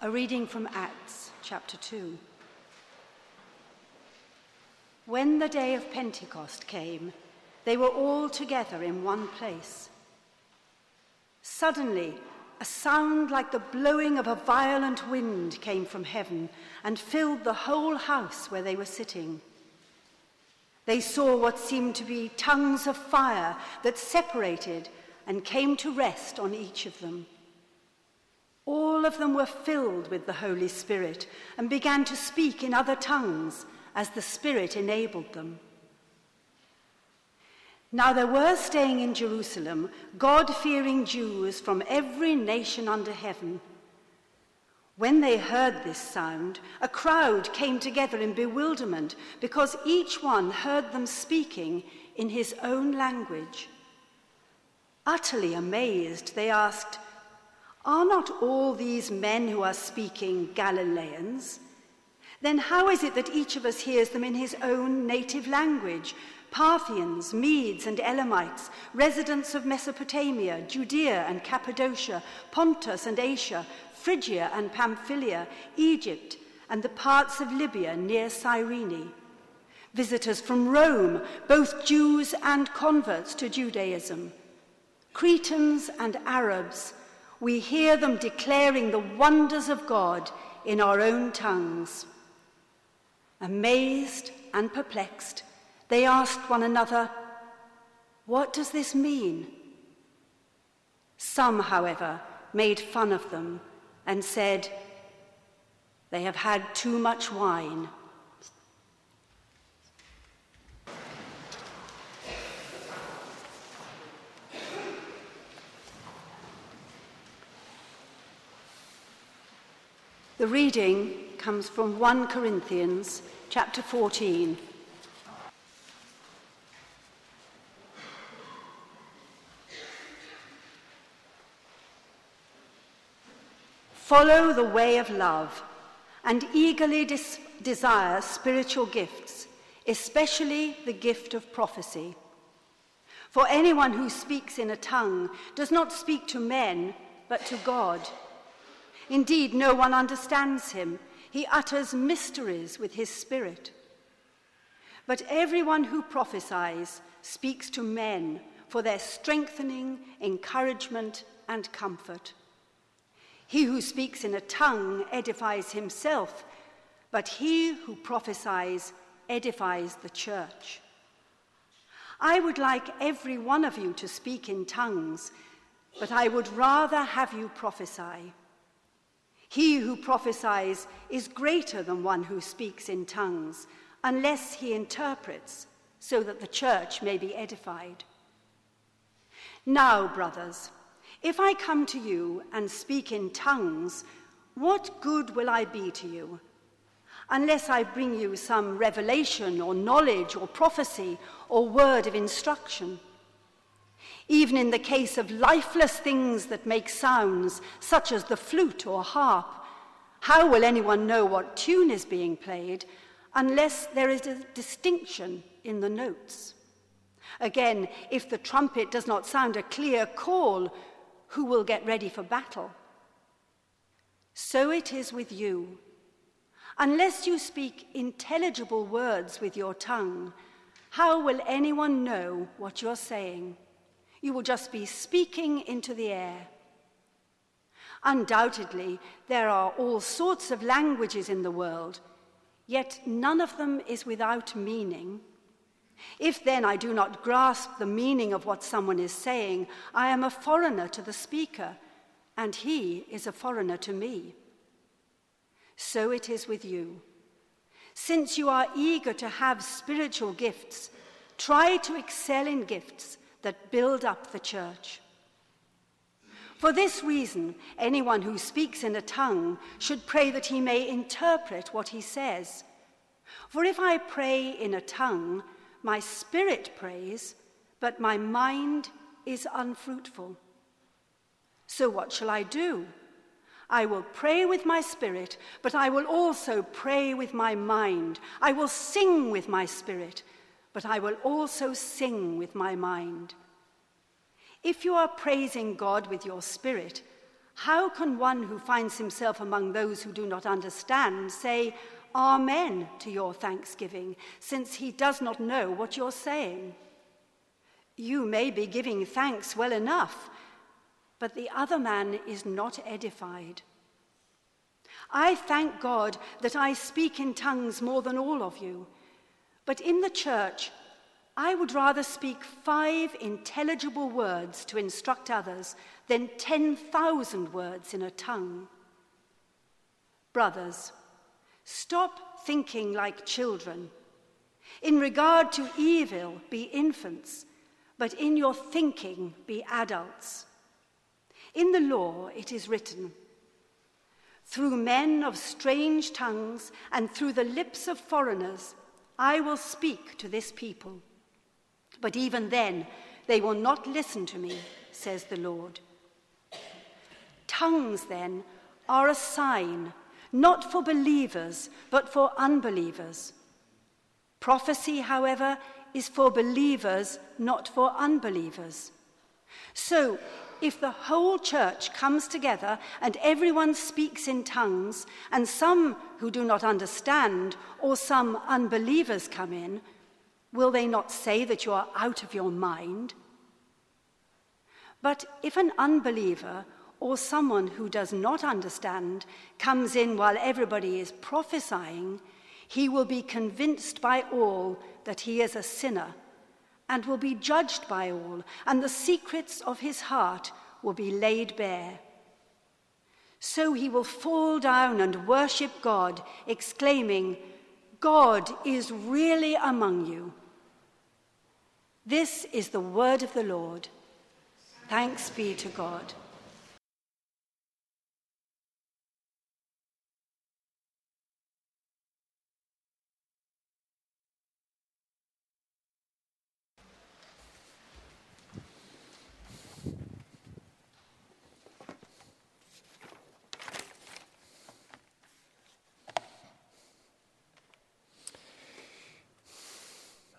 A reading from Acts chapter 2. When the day of Pentecost came, they were all together in one place. Suddenly, a sound like the blowing of a violent wind came from heaven and filled the whole house where they were sitting. They saw what seemed to be tongues of fire that separated and came to rest on each of them. All of them were filled with the Holy Spirit and began to speak in other tongues as the Spirit enabled them. Now there were staying in Jerusalem God-fearing Jews from every nation under heaven. When they heard this sound, a crowd came together in bewilderment because each one heard them speaking in his own language. Utterly amazed, they asked, "Are not all these men who are speaking Galileans? Then how is it that each of us hears them in his own native language? Parthians, Medes and Elamites, residents of Mesopotamia, Judea and Cappadocia, Pontus and Asia, Phrygia and Pamphylia, Egypt and the parts of Libya near Cyrene, visitors from Rome, both Jews and converts to Judaism, Cretans and Arabs, we hear them declaring the wonders of God in our own tongues." Amazed and perplexed, they asked one another, "What does this mean?" Some, however, made fun of them and said, "They have had too much wine." The reading comes from 1 Corinthians chapter 14. Follow the way of love and eagerly desire spiritual gifts, especially the gift of prophecy. For anyone who speaks in a tongue does not speak to men, but to God. Indeed, no one understands him. He utters mysteries with his spirit. But everyone who prophesies speaks to men for their strengthening, encouragement, and comfort. He who speaks in a tongue edifies himself, but he who prophesies edifies the church. I would like every one of you to speak in tongues, but I would rather have you prophesy. He who prophesies is greater than one who speaks in tongues, unless he interprets, so that the church may be edified. Now, brothers, if I come to you and speak in tongues, what good will I be to you? Unless I bring you some revelation or knowledge or prophecy or word of instruction. Even in the case of lifeless things that make sounds, such as the flute or harp, how will anyone know what tune is being played unless there is a distinction in the notes? Again, if the trumpet does not sound a clear call, who will get ready for battle? So it is with you. Unless you speak intelligible words with your tongue, how will anyone know what you're saying? You will just be speaking into the air. Undoubtedly, there are all sorts of languages in the world, yet none of them is without meaning. If then I do not grasp the meaning of what someone is saying, I am a foreigner to the speaker, and he is a foreigner to me. So it is with you. Since you are eager to have spiritual gifts, try to excel in gifts that build up the church. For this reason, anyone who speaks in a tongue should pray that he may interpret what he says. For if I pray in a tongue, my spirit prays, but my mind is unfruitful. So what shall I do? I will pray with my spirit, but I will also pray with my mind. I will sing with my spirit, but I will also sing with my mind. If you are praising God with your spirit, How can one who finds himself among those who do not understand say, Amen to your thanksgiving, since he does not know what you're saying? You may be giving thanks well enough, but the other man is not edified. I thank God that I speak in tongues more than all of you, but in the church I would rather speak 5 intelligible words to instruct others than 10,000 words in a tongue. Brothers, stop thinking like children. In regard to evil, be infants, but in your thinking, be adults. In the law it is written, through men of strange tongues and through the lips of foreigners, I will speak to this people. But even then, they will not listen to me, says the Lord. Tongues, then, are a sign, not for believers, but for unbelievers. Prophecy, however, is for believers, not for unbelievers. So, if the whole church comes together and everyone speaks in tongues, and some who do not understand or some unbelievers come in, will they not say that you are out of your mind? But if an unbeliever or someone who does not understand comes in while everybody is prophesying, he will be convinced by all that he is a sinner and will be judged by all, and the secrets of his heart will be laid bare. So he will fall down and worship God, exclaiming, God is really among you. This is the word of the Lord. Thanks be to God.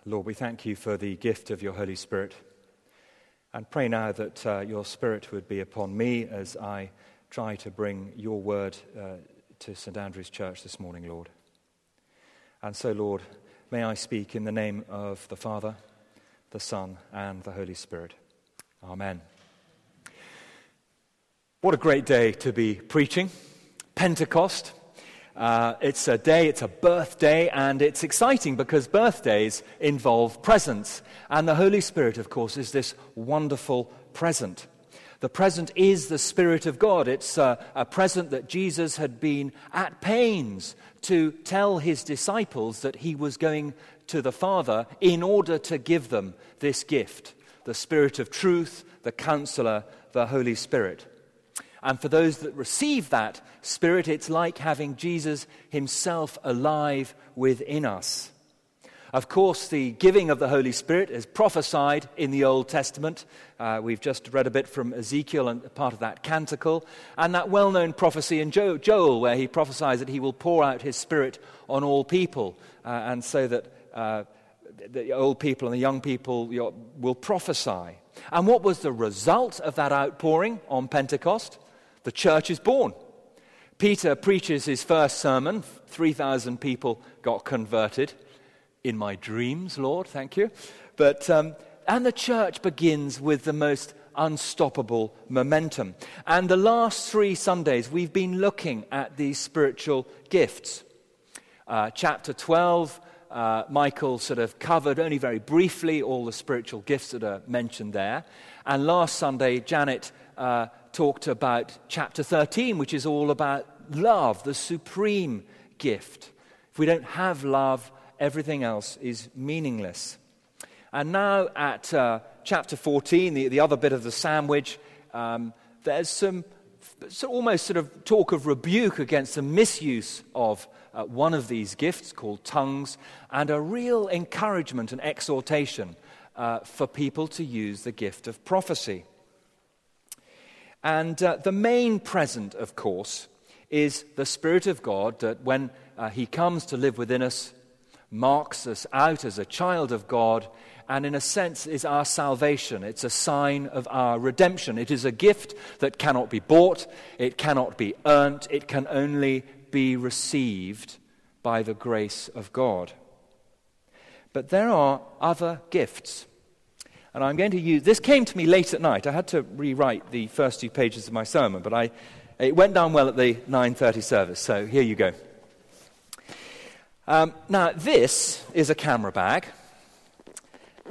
Lord, we thank you for the gift of your Holy Spirit, and pray now that your Spirit would be upon me as I try to bring your word to St. Andrew's Church this morning, Lord. And so, Lord, may I speak in the name of the Father, the Son, and the Holy Spirit. Amen. What a great day to be preaching. Pentecost. It's a day, it's a birthday, and it's exciting because birthdays involve presents. And the Holy Spirit, of course, is this wonderful present. The present is the Spirit of God. It's a present that Jesus had been at pains to tell his disciples that he was going to the Father in order to give them this gift, the Spirit of truth, the Counselor, the Holy Spirit. And for those that receive that Spirit, it's like having Jesus himself alive within us. Of course, the giving of the Holy Spirit is prophesied in the Old Testament. We've just read a bit from Ezekiel and part of that canticle, and that well-known prophecy in Joel where he prophesies that he will pour out his Spirit on all people, and so that the old people and the young people will prophesy. And what was the result of that outpouring on Pentecost? The church is born. Peter preaches his first sermon. 3,000 people got converted. In my dreams, Lord, thank you. But and the church begins with the most unstoppable momentum. And the last 3 Sundays, we've been looking at these spiritual gifts. Chapter 12, Michael sort of covered only very briefly all the spiritual gifts that are mentioned there. And last Sunday, Janet talked about chapter 13, which is all about love, the supreme gift. If we don't have love, everything else is meaningless. And now at chapter 14, the other bit of the sandwich, there's some almost sort of talk of rebuke against the misuse of one of these gifts called tongues, and a real encouragement and exhortation for people to use the gift of prophecy. And the main present, of course, is the Spirit of God that when he comes to live within us, marks us out as a child of God and in a sense is our salvation. It's a sign of our redemption. It is a gift that cannot be bought, it cannot be earned, it can only be received by the grace of God. But there are other gifts. And I'm going to use, this came to me late at night. I had to rewrite the first two pages of my sermon, but it went down well at the 9:30 service, so here you go. Now, this is a camera bag,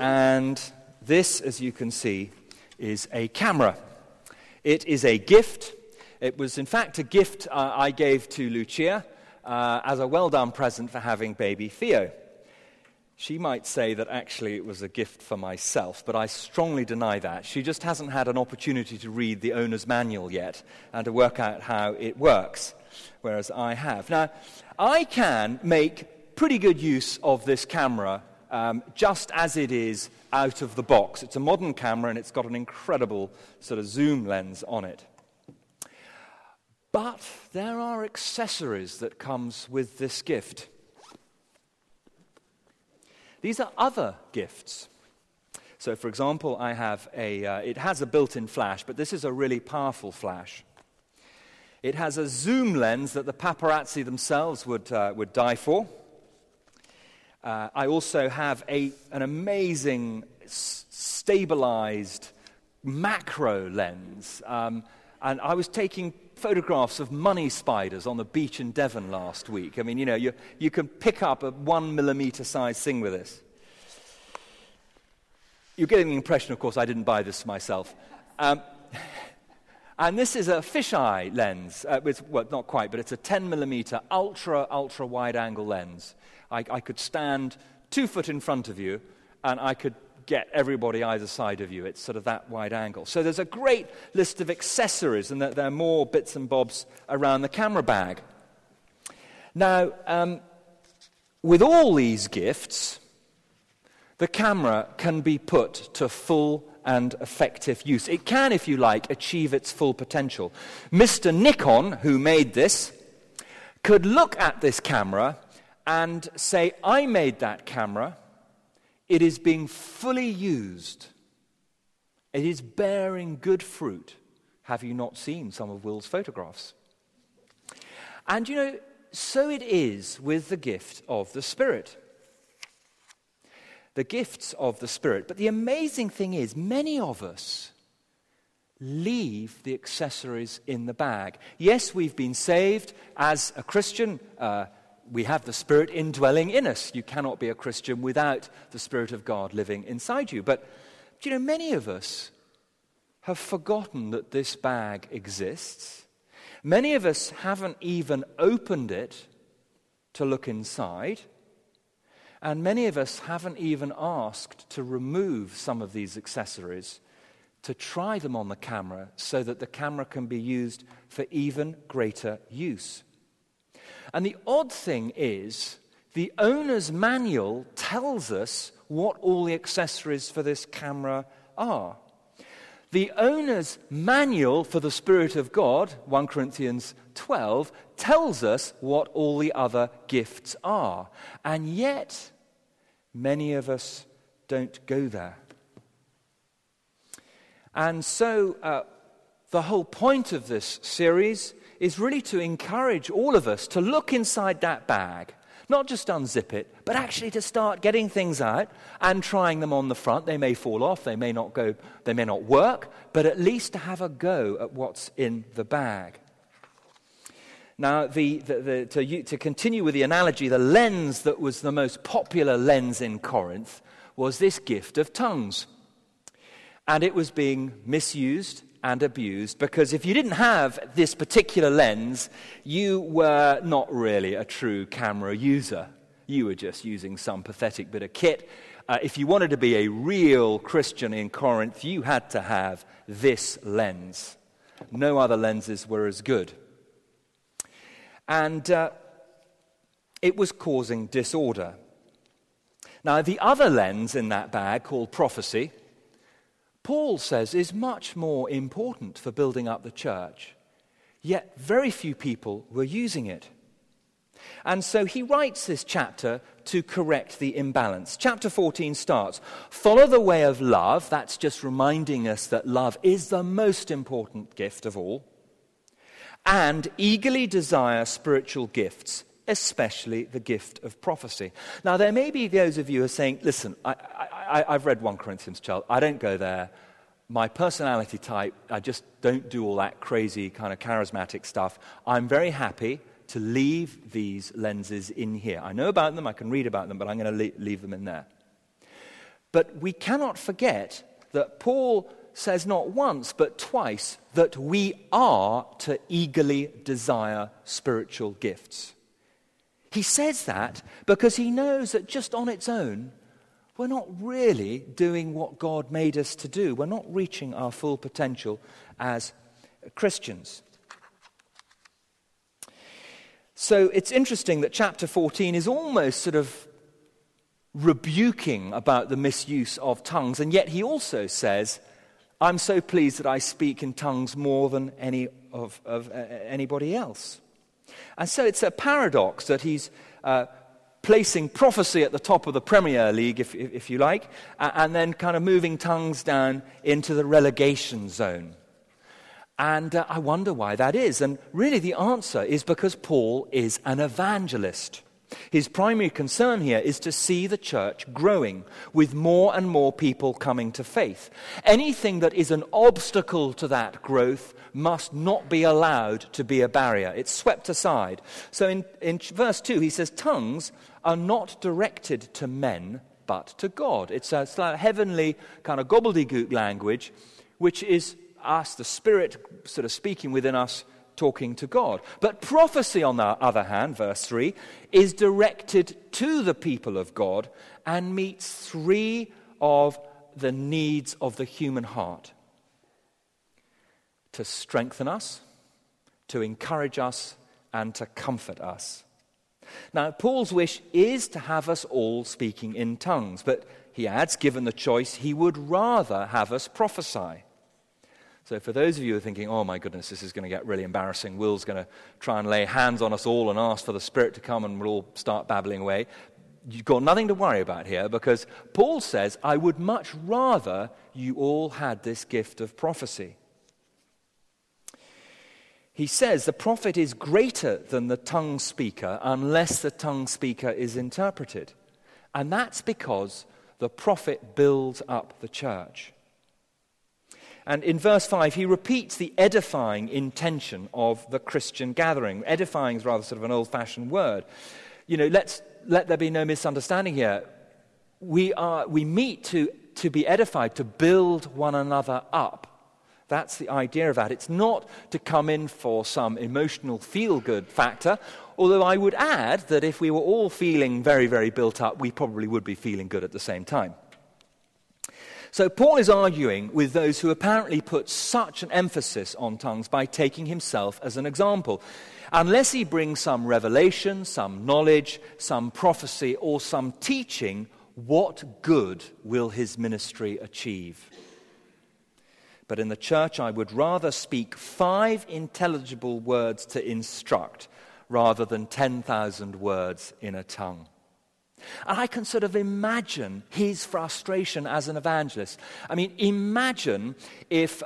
and this, as you can see, is a camera. It is a gift. It was, in fact, a gift I gave to Lucia as a well-done present for having baby Theo. She might say that actually it was a gift for myself, but I strongly deny that. She just hasn't had an opportunity to read the owner's manual yet and to work out how it works, whereas I have. Now, I can make pretty good use of this camera just as it is out of the box. It's a modern camera and it's got an incredible sort of zoom lens on it. But there are accessories that comes with this gift. These are other gifts. So, for example, I have it has a built-in flash, but this is a really powerful flash. It has a zoom lens that the paparazzi themselves would die for. I also have an amazing stabilized macro lens. And I was taking photographs of money spiders on the beach in Devon last week. I mean, you know, you can pick up a 1mm size thing with this. You're getting the impression, of course, I didn't buy this myself. And this is a fisheye lens. Not quite, but it's a 10mm ultra wide-angle lens. I could stand 2 foot in front of you, and I could get everybody either side of you. It's sort of that wide angle. So there's a great list of accessories, and there are more bits and bobs around the camera bag. Now, with all these gifts, the camera can be put to full and effective use. It can, if you like, achieve its full potential. Mr. Nikon, who made this, could look at this camera and say, I made that camera. It is being fully used. It is bearing good fruit. Have you not seen some of Will's photographs? And, you know, so it is with the gift of the Spirit. The gifts of the Spirit. But the amazing thing is, many of us leave the accessories in the bag. Yes, we've been saved as a Christian. We have the Spirit indwelling in us. You cannot be a Christian without the Spirit of God living inside you. But, you know, many of us have forgotten that this bag exists. Many of us haven't even opened it to look inside. And many of us haven't even asked to remove some of these accessories to try them on the camera so that the camera can be used for even greater use. And the odd thing is, the owner's manual tells us what all the accessories for this camera are. The owner's manual for the Spirit of God, 1 Corinthians 12, tells us what all the other gifts are. And yet, many of us don't go there. And so, the whole point of this series is really to encourage all of us to look inside that bag, not just unzip it, but actually to start getting things out and trying them on the front. They may fall off, they may not go, they may not work, but at least to have a go at what's in the bag. Now, to continue with the analogy, the lens that was the most popular lens in Corinth was this gift of tongues. And it was being misused and abused, because if you didn't have this particular lens, you were not really a true camera user. You were just using some pathetic bit of kit. If you wanted to be a real Christian in Corinth, you had to have this lens. No other lenses were as good. And it was causing disorder. Now, the other lens in that bag, called prophecy, Paul says is much more important for building up the church, yet very few people were using it. And so he writes this chapter to correct the imbalance. Chapter 14 starts, follow the way of love. That's just reminding us that love is the most important gift of all. And eagerly desire spiritual gifts, especially the gift of prophecy. Now, there may be those of you who are saying, listen, I've read 1 Corinthians, Charles. I don't go there. My personality type, I just don't do all that crazy kind of charismatic stuff. I'm very happy to leave these lenses in here. I know about them, I can read about them, but I'm going to leave them in there. But we cannot forget that Paul says not once but twice that we are to eagerly desire spiritual gifts. He says that because he knows that just on its own, we're not really doing what God made us to do. We're not reaching our full potential as Christians. So it's interesting that chapter 14 is almost sort of rebuking about the misuse of tongues, and yet he also says, I'm so pleased that I speak in tongues more than anybody else. And so it's a paradox that he's placing prophecy at the top of the Premier League, if you like, and then kind of moving tongues down into the relegation zone. And I wonder why that is. And really the answer is because Paul is an evangelist. His primary concern here is to see the church growing with more and more people coming to faith. Anything that is an obstacle to that growth must not be allowed to be a barrier. It's swept aside. So in verse 2 he says, tongues are not directed to men but to God. It's a heavenly kind of gobbledygook language which is us, the Spirit sort of speaking within us, talking to God. But prophecy, on the other hand, verse 3, is directed to the people of God and meets three of the needs of the human heart: to strengthen us, to encourage us, and to comfort us. Now, Paul's wish is to have us all speaking in tongues, but he adds, given the choice, he would rather have us prophesy. So for those of you who are thinking, oh my goodness, this is going to get really embarrassing, Will's going to try and lay hands on us all and ask for the Spirit to come and we'll all start babbling away, you've got nothing to worry about here, because Paul says, I would much rather you all had this gift of prophecy. He says the prophet is greater than the tongue speaker unless the tongue speaker is interpreted. And that's because the prophet builds up the church. And in verse 5, he repeats the edifying intention of the Christian gathering. Edifying is rather sort of an old-fashioned word. You know, let there be no misunderstanding here. We meet to be edified, to build one another up. That's the idea of that. It's not to come in for some emotional feel-good factor, although I would add that if we were all feeling very, very built up, we probably would be feeling good at the same time. So Paul is arguing with those who apparently put such an emphasis on tongues by taking himself as an example. Unless he brings some revelation, some knowledge, some prophecy, or some teaching, what good will his ministry achieve? But in the church, I would rather speak 5 intelligible words to instruct rather than 10,000 words in a tongue. And I can sort of imagine his frustration as an evangelist. I mean, imagine if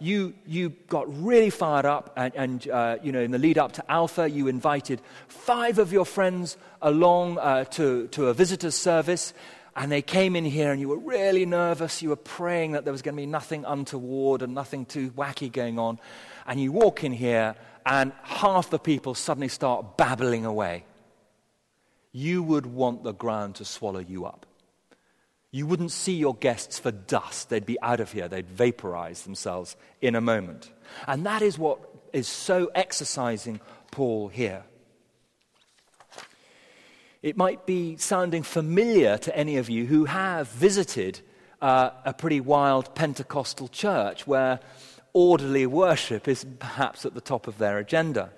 you got really fired up and you know, in the lead up to Alpha, you invited 5 of your friends along to a visitor's service, and they came in here and you were really nervous. You were praying that there was going to be nothing untoward and nothing too wacky going on. And you walk in here and half the people suddenly start babbling away. You would want the ground to swallow you up. You wouldn't see your guests for dust. They'd be out of here. They'd vaporize themselves in a moment. And that is what is so exercising Paul here. It might be sounding familiar to any of you who have visited a pretty wild Pentecostal church where orderly worship is perhaps at the top of their agenda.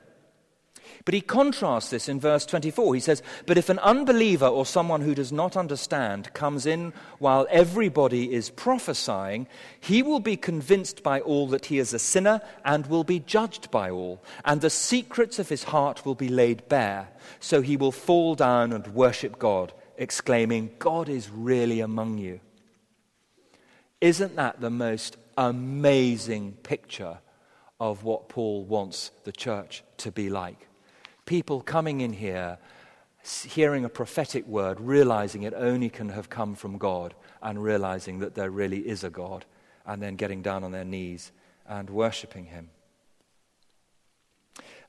But he contrasts this in verse 24. He says, but if an unbeliever or someone who does not understand comes in while everybody is prophesying, he will be convinced by all that he is a sinner and will be judged by all, and the secrets of his heart will be laid bare. So he will fall down and worship God, exclaiming, God is really among you. Isn't that the most amazing picture of what Paul wants the church to be like? People coming in here, hearing a prophetic word, realizing it only can have come from God, and realizing that there really is a God, and then getting down on their knees and worshiping him.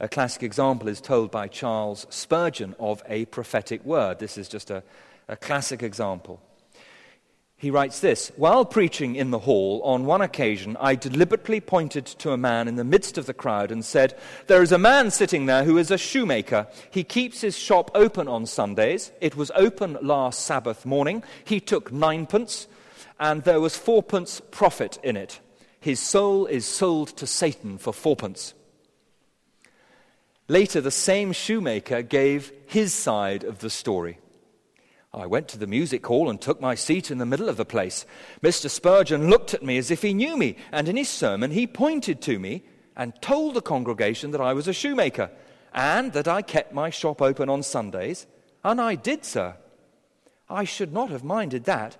A classic example is told by Charles Spurgeon of a prophetic word. This is just a classic example. He writes this, while preaching in the hall, on one occasion, I deliberately pointed to a man in the midst of the crowd and said, there is a man sitting there who is a shoemaker. He keeps his shop open on Sundays. It was open last Sabbath morning. He took 9 pence, and there was 4 pence profit in it. His soul is sold to Satan for 4 pence. Later, the same shoemaker gave his side of the story. I went to the music hall and took my seat in the middle of the place. Mr. Spurgeon looked at me as if he knew me, and in his sermon he pointed to me and told the congregation that I was a shoemaker and that I kept my shop open on Sundays, and I did so. I should not have minded that,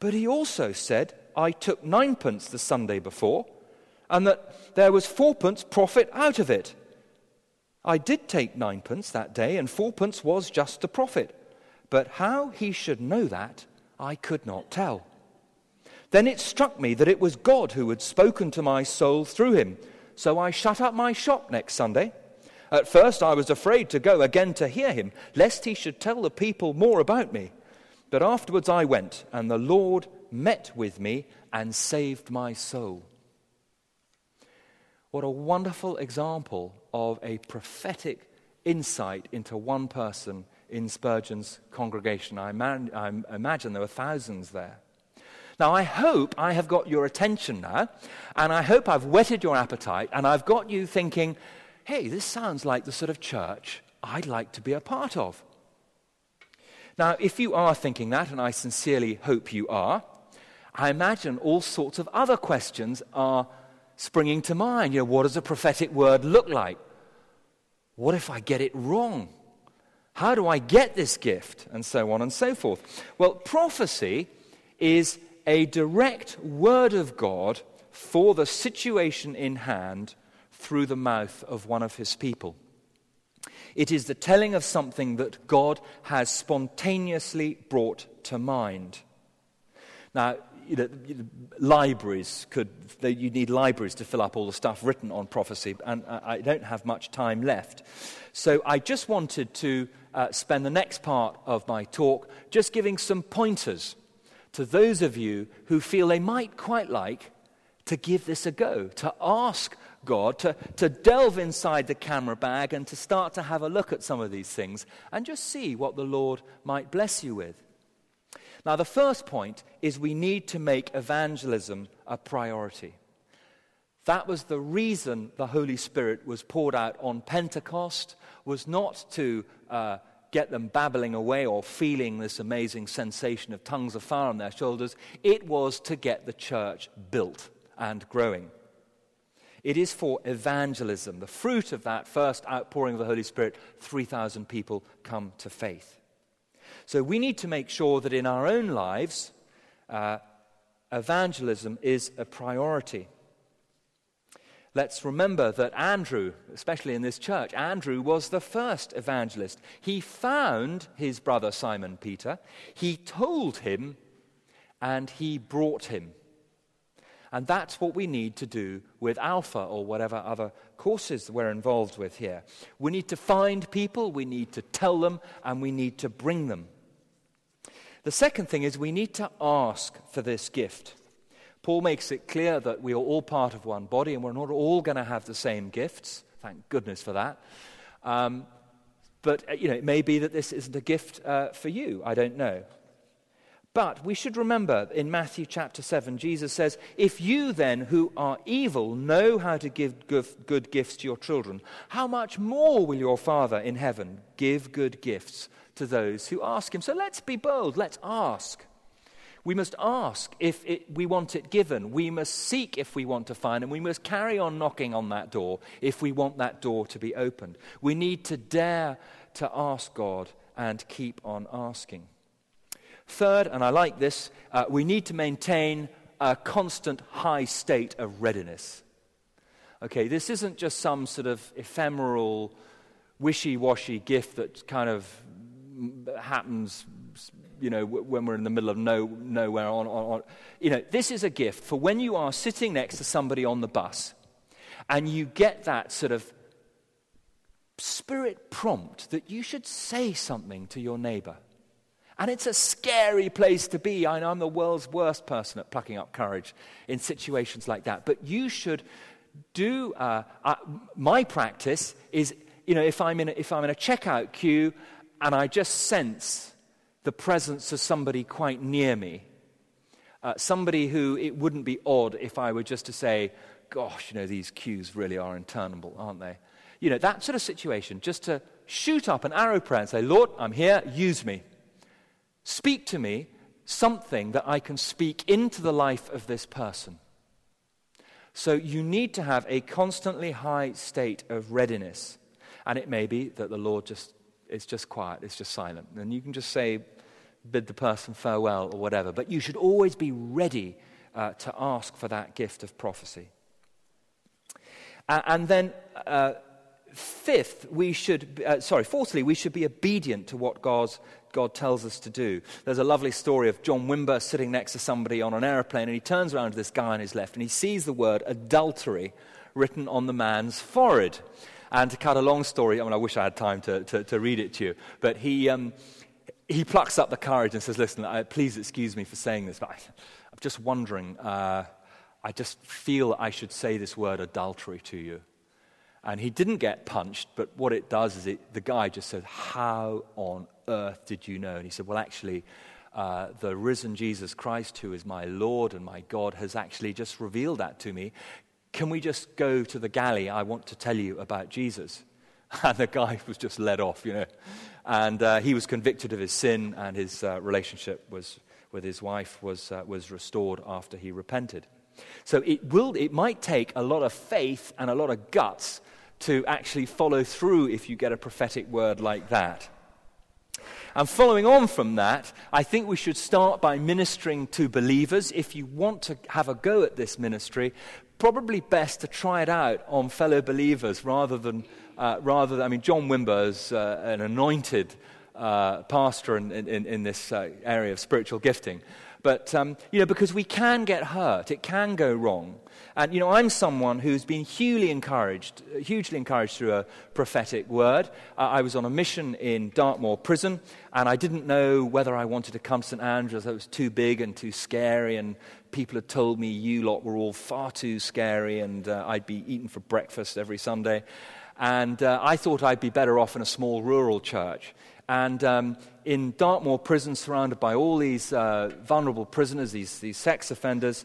but he also said I took 9 pence the Sunday before and that there was 4 pence profit out of it. I did take 9 pence that day, and 4 pence was just the profit. But how he should know that, I could not tell. Then it struck me that it was God who had spoken to my soul through him. So I shut up my shop next Sunday. At first I was afraid to go again to hear him, lest he should tell the people more about me. But afterwards I went, and the Lord met with me and saved my soul. What a wonderful example of a prophetic insight into one person in Spurgeon's congregation. I imagine there were thousands there. Now, I hope I have got your attention now, and I hope I've whetted your appetite, and I've got you thinking, hey, this sounds like the sort of church I'd like to be a part of. Now, if you are thinking that, and I sincerely hope you are, I imagine all sorts of other questions are springing to mind. You know, what does a prophetic word look like? What if I get it wrong? How do I get this gift? And so on and so forth. Well, prophecy is a direct word of God for the situation in hand through the mouth of one of his people. It is the telling of something that God has spontaneously brought to mind. Now, libraries you need libraries to fill up all the stuff written on prophecy, and I don't have much time left. So I just wanted to spend the next part of my talk just giving some pointers to those of you who feel they might quite like to give this a go, to ask God, to delve inside the camera bag and to start to have a look at some of these things and just see what the Lord might bless you with. Now, the first point is we need to make evangelism a priority. That was the reason the Holy Spirit was poured out on Pentecost, was not to get them babbling away or feeling this amazing sensation of tongues of fire on their shoulders. It was to get the church built and growing. It is for evangelism. The fruit of that first outpouring of the Holy Spirit, 3,000 people come to faith. So we need to make sure that in our own lives, evangelism is a priority. Let's remember that Andrew, especially in this church, Andrew was the first evangelist. He found his brother Simon Peter, he told him, and he brought him. And that's what we need to do with Alpha or whatever other courses we're involved with here. We need to find people, we need to tell them, and we need to bring them. The second thing is we need to ask for this gift. Paul makes it clear that we are all part of one body and we're not all going to have the same gifts. Thank goodness for that. But, you know, it may be that this isn't a gift for you. I don't know. But we should remember in Matthew chapter 7, Jesus says, if you then who are evil know how to give good gifts to your children, how much more will your Father in heaven give good gifts to those who ask him? So let's be bold, let's ask. We must ask if we want it given. We must seek if we want to find, and we must carry on knocking on that door if we want that door to be opened. We need to dare to ask God and keep on asking. Third, and I like this, we need to maintain a constant high state of readiness. Okay, this isn't just some sort of ephemeral, wishy-washy gift that kind of happens, you know, when we're in the middle of nowhere. You know, this is a gift for when you are sitting next to somebody on the bus and you get that sort of spirit prompt that you should say something to your neighbor. And it's a scary place to be. I know I'm the world's worst person at plucking up courage in situations like that. But you should do. My practice is, you know, if I'm in a checkout queue, and I just sense the presence of somebody quite near me, somebody who it wouldn't be odd if I were just to say, "Gosh, you know, these queues really are interminable, aren't they?" You know, that sort of situation. Just to shoot up an arrow prayer and say, "Lord, I'm here. Use me. Speak to me something that I can speak into the life of this person." So you need to have a constantly high state of readiness. And it may be that the Lord is just quiet, it's just silent. And you can just say, bid the person farewell or whatever. But you should always be ready to ask for that gift of prophecy. Fourthly, we should be obedient to what God tells us to do. There's a lovely story of John Wimber sitting next to somebody on an airplane, and he turns around to this guy on his left, and he sees the word adultery written on the man's forehead. And to cut a long story, I wish I had time to read it to you, but he plucks up the courage and says, "Listen, please excuse me for saying this, but I'm just wondering, I just feel I should say this word adultery to you." And he didn't get punched, but what it does is the guy just said, "How on earth did you know?" And he said, "Well, actually, the risen Jesus Christ, who is my Lord and my God, has actually just revealed that to me. Can we just go to the galley? I want to tell you about Jesus." And the guy was just let off, you know. And he was convicted of his sin, and his relationship with his wife was restored after he repented. So it might take a lot of faith and a lot of guts to actually follow through if you get a prophetic word like that. And following on from that, I think we should start by ministering to believers. If you want to have a go at this ministry, probably best to try it out on fellow believers rather than John Wimber is an anointed pastor in this area of spiritual gifting. But, you know, because we can get hurt, it can go wrong. And, you know, I'm someone who's been hugely encouraged through a prophetic word. I was on a mission in Dartmoor Prison, and I didn't know whether I wanted to come to St. Andrew's. It was too big and too scary, and people had told me you lot were all far too scary, and I'd be eaten for breakfast every Sunday. And I thought I'd be better off in a small rural church. And in Dartmoor Prison, surrounded by all these vulnerable prisoners, these sex offenders,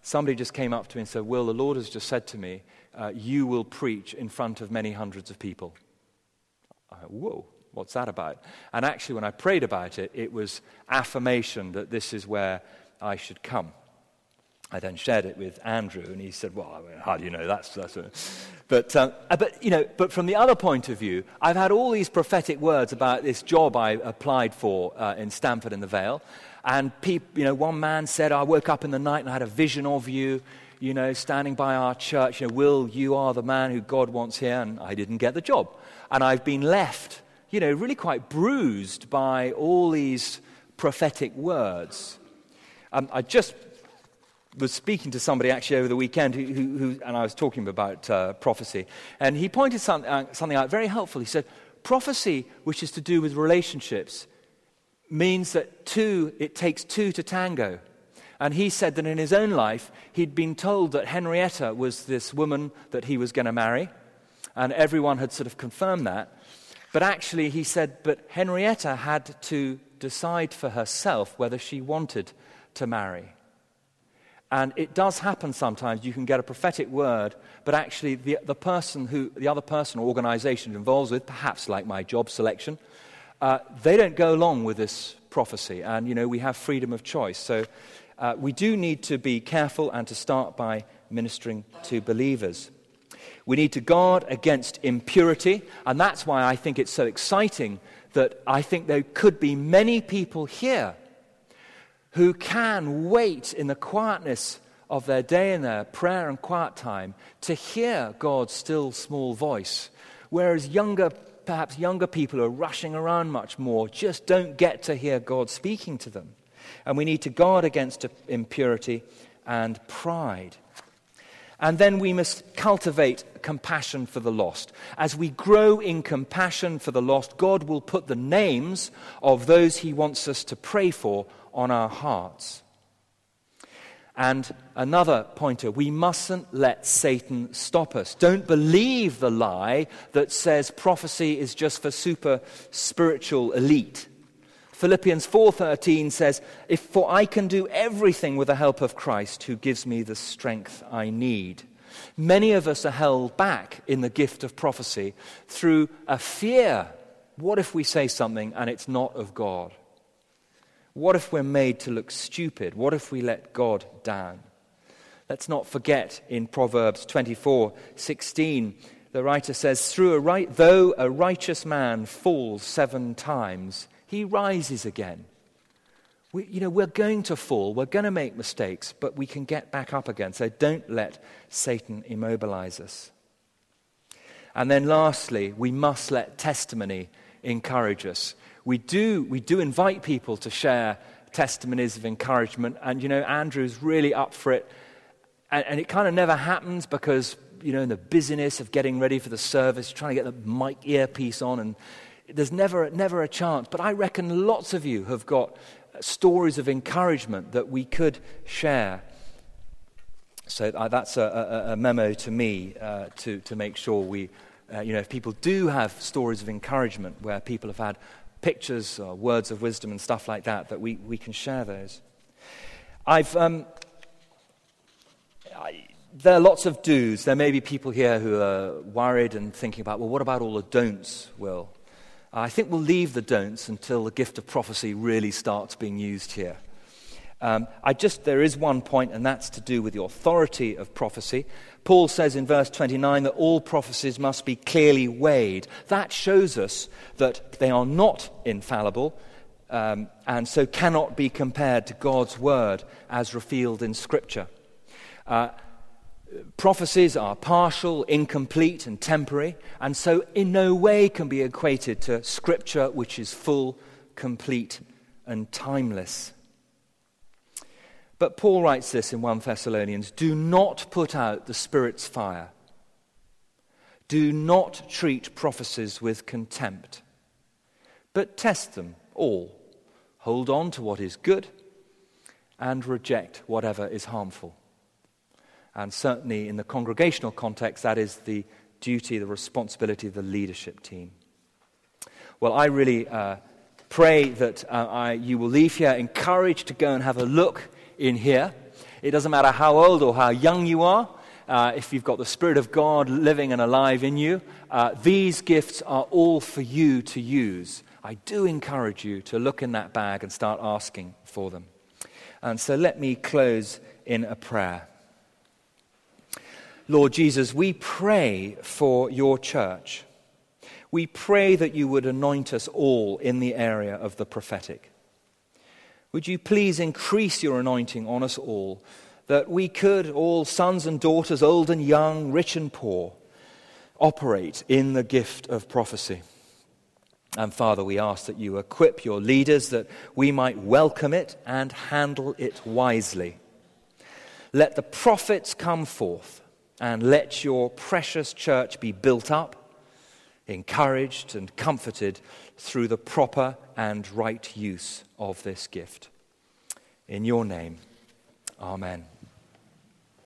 somebody just came up to me and said, "Will, the Lord has just said to me, you will preach in front of many hundreds of people." I went, "Whoa, what's that about?" And actually, when I prayed about it, it was affirmation that this is where I should come. I then shared it with Andrew, and he said, "Well, I mean, how do you know that's?" But from the other point of view, I've had all these prophetic words about this job I applied for in Stanford in the Vale, and one man said, "I woke up in the night and I had a vision of you, you know, standing by our church. You know, Will, you are the man who God wants here," and I didn't get the job, and I've been left, you know, really quite bruised by all these prophetic words. I was speaking to somebody actually over the weekend, who and I was talking about prophecy, and he pointed something out very helpful. He said, prophecy, which is to do with relationships, means that it takes two to tango. And he said that in his own life, he'd been told that Henrietta was this woman that he was going to marry, and everyone had sort of confirmed that. But actually, he said, but Henrietta had to decide for herself whether she wanted to marry. And it does happen sometimes. You can get a prophetic word, but actually the person who, the other person or organization involves with, perhaps like my job selection, they don't go along with this prophecy. And, you know, we have freedom of choice. So we do need to be careful and to start by ministering to believers. We need to guard against impurity, and that's why I think it's so exciting that I think there could be many people here who can wait in the quietness of their day and their prayer and quiet time to hear God's still small voice, whereas perhaps younger people who are rushing around much more just don't get to hear God speaking to them. And we need to guard against impurity and pride. And then we must cultivate compassion for the lost. As we grow in compassion for the lost, God will put the names of those he wants us to pray for on our hearts. And another pointer, we mustn't let Satan stop us. Don't believe the lie that says prophecy is just for super spiritual elite. Philippians 4:13 says, For I can do everything with the help of Christ who gives me the strength I need. Many of us are held back in the gift of prophecy through a fear. What if we say something and it's not of God? What if we're made to look stupid? What if we let God down? Let's not forget in Proverbs 24:16, the writer says, though a righteous man falls 7 times, he rises again. We're going to fall. We're going to make mistakes, but we can get back up again. So don't let Satan immobilize us. And then lastly, we must let testimony encourage us. We do invite people to share testimonies of encouragement. And, Andrew's really up for it. And it kind of never happens because, in the busyness of getting ready for the service, trying to get the mic earpiece on, and there's never a chance, but I reckon lots of you have got stories of encouragement that we could share. So that's a memo to me to make sure we, if people do have stories of encouragement where people have had pictures or words of wisdom and stuff like that, that we can share those. There are lots of do's. There may be people here who are worried and thinking about, what about all the don'ts, Will? I think we'll leave the don'ts until the gift of prophecy really starts being used here. There is one point, and that's to do with the authority of prophecy. Paul says in verse 29 that all prophecies must be clearly weighed. That shows us that they are not infallible, and so cannot be compared to God's word as revealed in Scripture. Prophecies are partial, incomplete, and temporary, and so in no way can be equated to Scripture, which is full, complete, and timeless. But Paul writes this in 1 Thessalonians, do not put out the Spirit's fire. Do not treat prophecies with contempt, but test them all. Hold on to what is good and reject whatever is harmful. And certainly in the congregational context, that is the duty, the responsibility of the leadership team. Well, I really pray that you will leave here encouraged to go and have a look in here. It doesn't matter how old or how young you are. If you've got the Spirit of God living and alive in you, these gifts are all for you to use. I do encourage you to look in that bag and start asking for them. And so let me close in a prayer. Lord Jesus, we pray for your church. We pray that you would anoint us all in the area of the prophetic. Would you please increase your anointing on us all, that we could, all sons and daughters, old and young, rich and poor, operate in the gift of prophecy. And Father, we ask that you equip your leaders that we might welcome it and handle it wisely. Let the prophets come forth. And let your precious church be built up, encouraged and comforted through the proper and right use of this gift. In your name, amen.